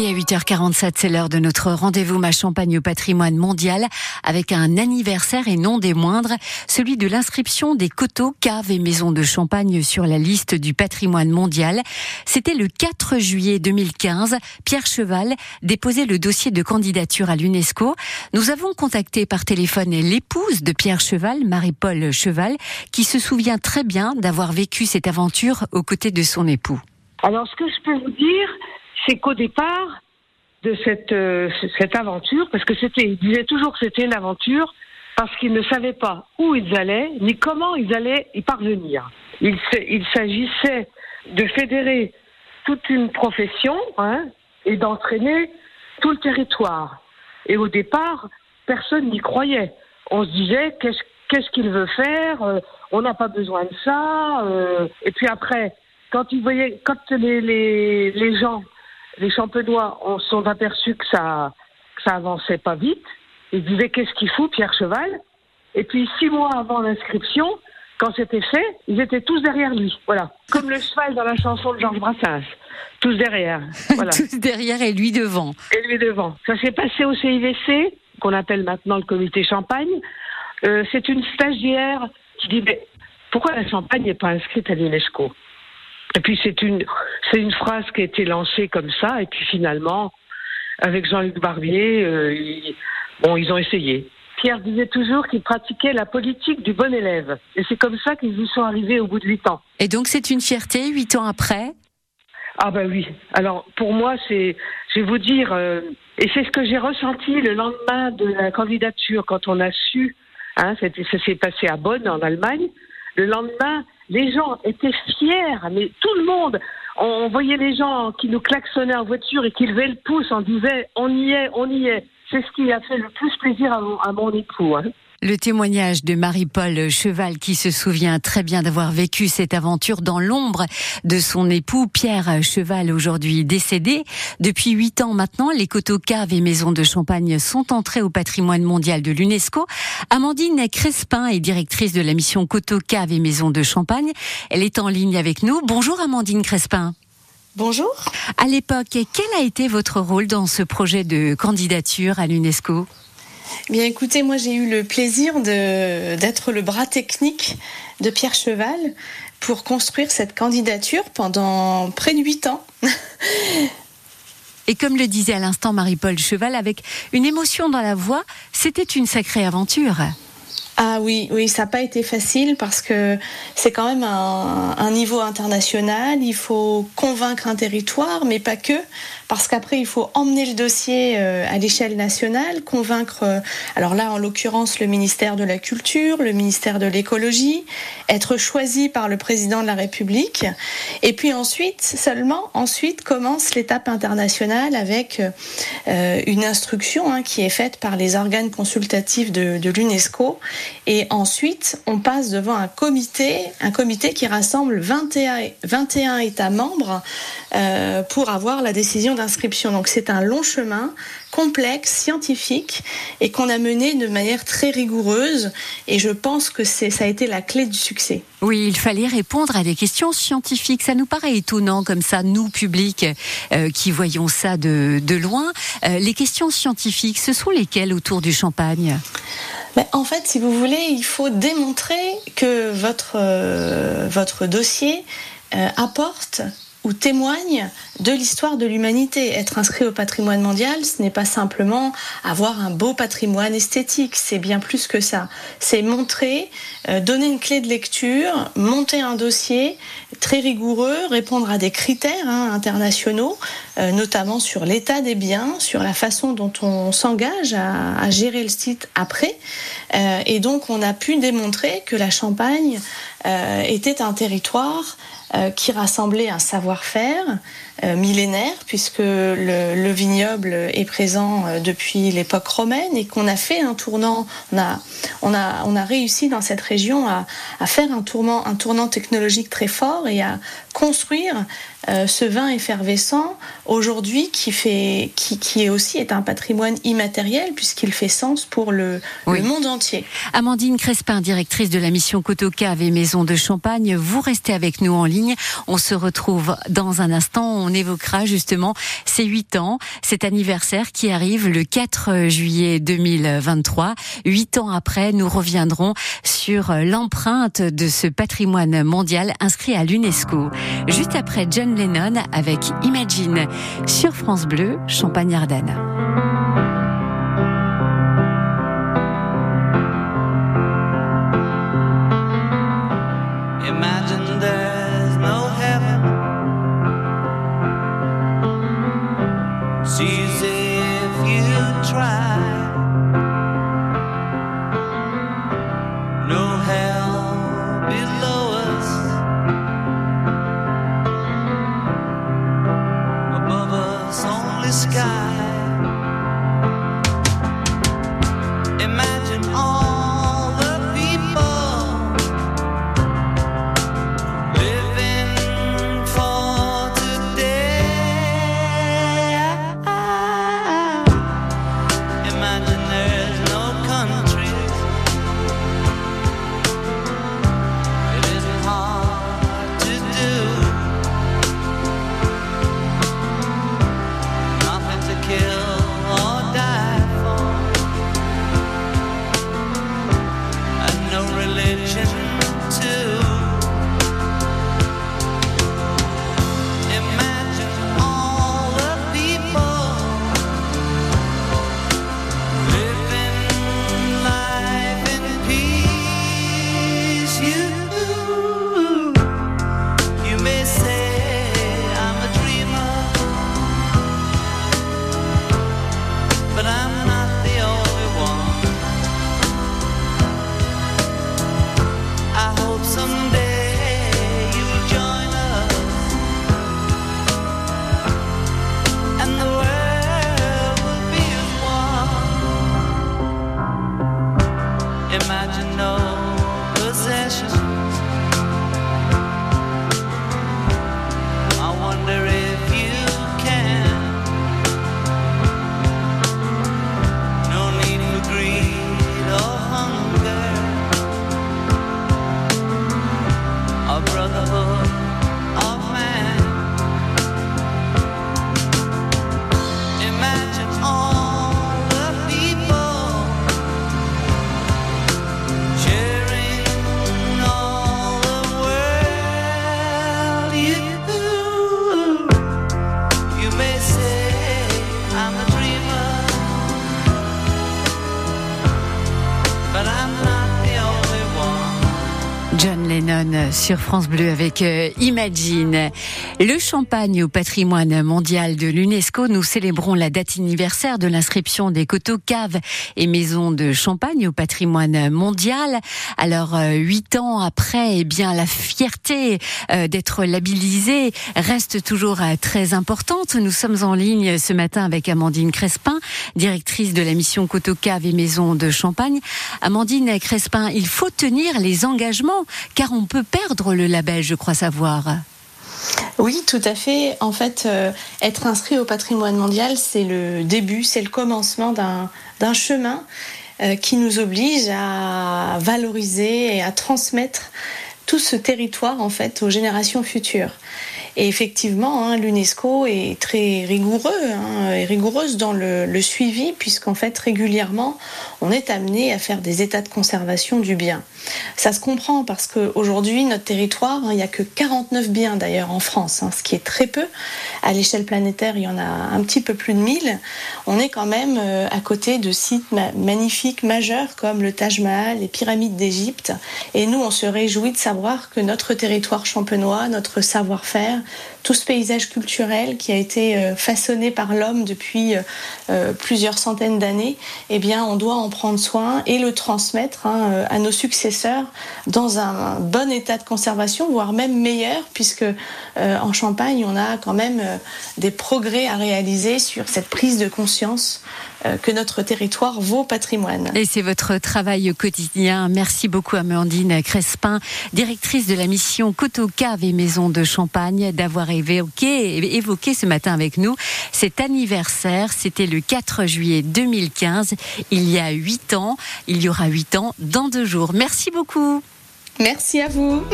Et à 8h47, c'est l'heure de notre rendez-vous Ma Champagne au patrimoine mondial, avec un anniversaire et non des moindres, celui de l'inscription des Coteaux, Caves et Maisons de Champagne sur la liste du patrimoine mondial. C'était le 4 juillet 2015, Pierre Cheval déposait le dossier de candidature à l'UNESCO. Nous avons contacté par téléphone l'épouse de Pierre Cheval, Marie-Paul Cheval, qui se souvient très bien d'avoir vécu cette aventure aux côtés de son époux. Alors, ce que je peux vous dire, c'est qu'au départ de cette aventure, parce que il disait toujours que c'était une aventure, parce qu'il ne savait pas où ils allaient, ni comment ils allaient y parvenir. Il s'agissait de fédérer toute une profession, et d'entraîner tout le territoire. Et au départ, personne n'y croyait. On se disait, qu'est-ce qu'il veut faire ? On n'a pas besoin de ça. Et puis après, quand les gens, les Champenois, on s'en aperçut que ça avançait pas vite. Ils disaient, qu'est-ce qu'il fout, Pierre Cheval ? Et puis 6 mois avant l'inscription, quand c'était fait, ils étaient tous derrière lui. Voilà. Comme le cheval dans la chanson de Georges Brassens. Tous derrière. Voilà. Tous derrière et lui devant. Et lui devant. Ça s'est passé au CIVC, qu'on appelle maintenant le comité Champagne. C'est une stagiaire qui dit, mais pourquoi la Champagne n'est pas inscrite à l'UNESCO ? Et puis c'est une phrase qui a été lancée comme ça, et puis finalement, avec Jean-Luc Barbier, ils ont essayé. Pierre disait toujours qu'il pratiquait la politique du bon élève, et c'est comme ça qu'ils y sont arrivés au bout de 8 ans. Et donc c'est une fierté, 8 ans après ? Ah ben oui, alors pour moi je vais vous dire, et c'est ce que j'ai ressenti le lendemain de la candidature, quand on a su, ça s'est passé à Bonn en Allemagne, le lendemain, les gens étaient fiers, mais tout le monde. On voyait les gens qui nous klaxonnaient en voiture et qui levaient le pouce, on disait « on y est, on y est ». C'est ce qui a fait le plus plaisir à mon époux. Le témoignage de Marie-Paul Cheval, qui se souvient très bien d'avoir vécu cette aventure dans l'ombre de son époux Pierre Cheval, aujourd'hui décédé. Depuis 8 ans maintenant, les Coteaux, Caves et Maisons de Champagne sont entrés au patrimoine mondial de l'UNESCO. Amandine Crespin est directrice de la mission Coteaux, Caves et Maisons de Champagne. Elle est en ligne avec nous. Bonjour Amandine Crespin. Bonjour. À l'époque, quel a été votre rôle dans ce projet de candidature à l'UNESCO ? Bien, écoutez, moi j'ai eu le plaisir d'être le bras technique de Pierre Cheval pour construire cette candidature pendant près de 8 ans. Et comme le disait à l'instant Marie-Paul Cheval, avec une émotion dans la voix, c'était une sacrée aventure. Ah oui, ça n'a pas été facile parce que c'est quand même un niveau international. Il faut convaincre un territoire, mais pas que, parce qu'après il faut emmener le dossier à l'échelle nationale, convaincre, alors là en l'occurrence le ministère de la Culture, le ministère de l'Écologie, être choisi par le président de la République. Et puis ensuite commence l'étape internationale avec une instruction qui est faite par les organes consultatifs de l'UNESCO. Et ensuite, on passe devant un comité qui rassemble 21 États membres pour avoir la décision d'inscription. Donc c'est un long chemin, complexe, scientifique, et qu'on a mené de manière très rigoureuse. Et je pense que ça a été la clé du succès. Oui, il fallait répondre à des questions scientifiques. Ça nous paraît étonnant comme ça, nous, public, qui voyons ça de loin. Les questions scientifiques, ce sont lesquelles autour du champagne ? En fait, si vous voulez, il faut démontrer que votre dossier apporte ou témoigne de l'histoire de l'humanité. Être inscrit au patrimoine mondial, ce n'est pas simplement avoir un beau patrimoine esthétique, c'est bien plus que ça. C'est montrer, donner une clé de lecture, monter un dossier très rigoureux, répondre à des critères internationaux, notamment sur l'état des biens, sur la façon dont on s'engage à gérer le site après. Et donc on a pu démontrer que la Champagne était un territoire qui rassemblait un savoir-faire millénaire, puisque le vignoble est présent depuis l'époque romaine, et qu'on a fait un tournant, on a réussi dans cette région à faire un tournant technologique très fort et à construire ce vin effervescent aujourd'hui qui est aussi un patrimoine immatériel, puisqu'il fait sens pour le monde entier. Amandine Crespin, directrice de la mission Coteaux, Caves et Maisons de Champagne, vous restez avec nous en ligne. On se retrouve dans un instant. on évoquera justement ces 8 ans, cet anniversaire qui arrive le 4 juillet 2023. 8 ans après, nous reviendrons sur l'empreinte de ce patrimoine mondial inscrit à l'UNESCO. Juste après John Lennon avec Imagine, sur France Bleu, Champagne-Ardenne. Sur France Bleu avec Imagine. Le champagne au patrimoine mondial de l'UNESCO, nous célébrons la date anniversaire de l'inscription des Coteaux, Caves et Maisons de Champagne au patrimoine mondial. Alors, 8 ans après, eh bien, la fierté d'être labellisée reste toujours très importante. Nous sommes en ligne ce matin avec Amandine Crespin, directrice de la mission Coteaux, Caves et Maisons de Champagne. Amandine Crespin, il faut tenir les engagements, car on peut perdre le label, je crois savoir. Oui, tout à fait. En fait, être inscrit au patrimoine mondial, c'est le début, c'est le commencement d'un chemin qui nous oblige à valoriser et à transmettre tout ce territoire, en fait, aux générations futures. Et effectivement, l'UNESCO est très rigoureuse dans le suivi, puisqu'en fait, régulièrement, on est amené à faire des états de conservation du bien. Ça se comprend parce qu'aujourd'hui, notre territoire, il n'y a que 49 biens d'ailleurs en France, ce qui est très peu. À l'échelle planétaire, il y en a un petit peu plus de 1000. On est quand même à côté de sites magnifiques, majeurs, comme le Taj Mahal, les pyramides d'Égypte. Et nous, on se réjouit de savoir que notre territoire champenois, notre savoir-faire, tout ce paysage culturel qui a été façonné par l'homme depuis plusieurs centaines d'années, eh bien, on doit en prendre soin et le transmettre à nos successeurs dans un bon état de conservation, voire même meilleur, puisque en Champagne, on a quand même des progrès à réaliser sur cette prise de conscience que notre territoire vaut patrimoine. Et c'est votre travail quotidien. Merci beaucoup Amandine Crespin, directrice de la mission Coteaux, Caves et Maisons de Champagne, d'avoir évoqué ce matin avec nous cet anniversaire. C'était le 4 juillet 2015, il y a 8 ans. Il y aura 8 ans dans 2 jours. Merci beaucoup. Merci à vous.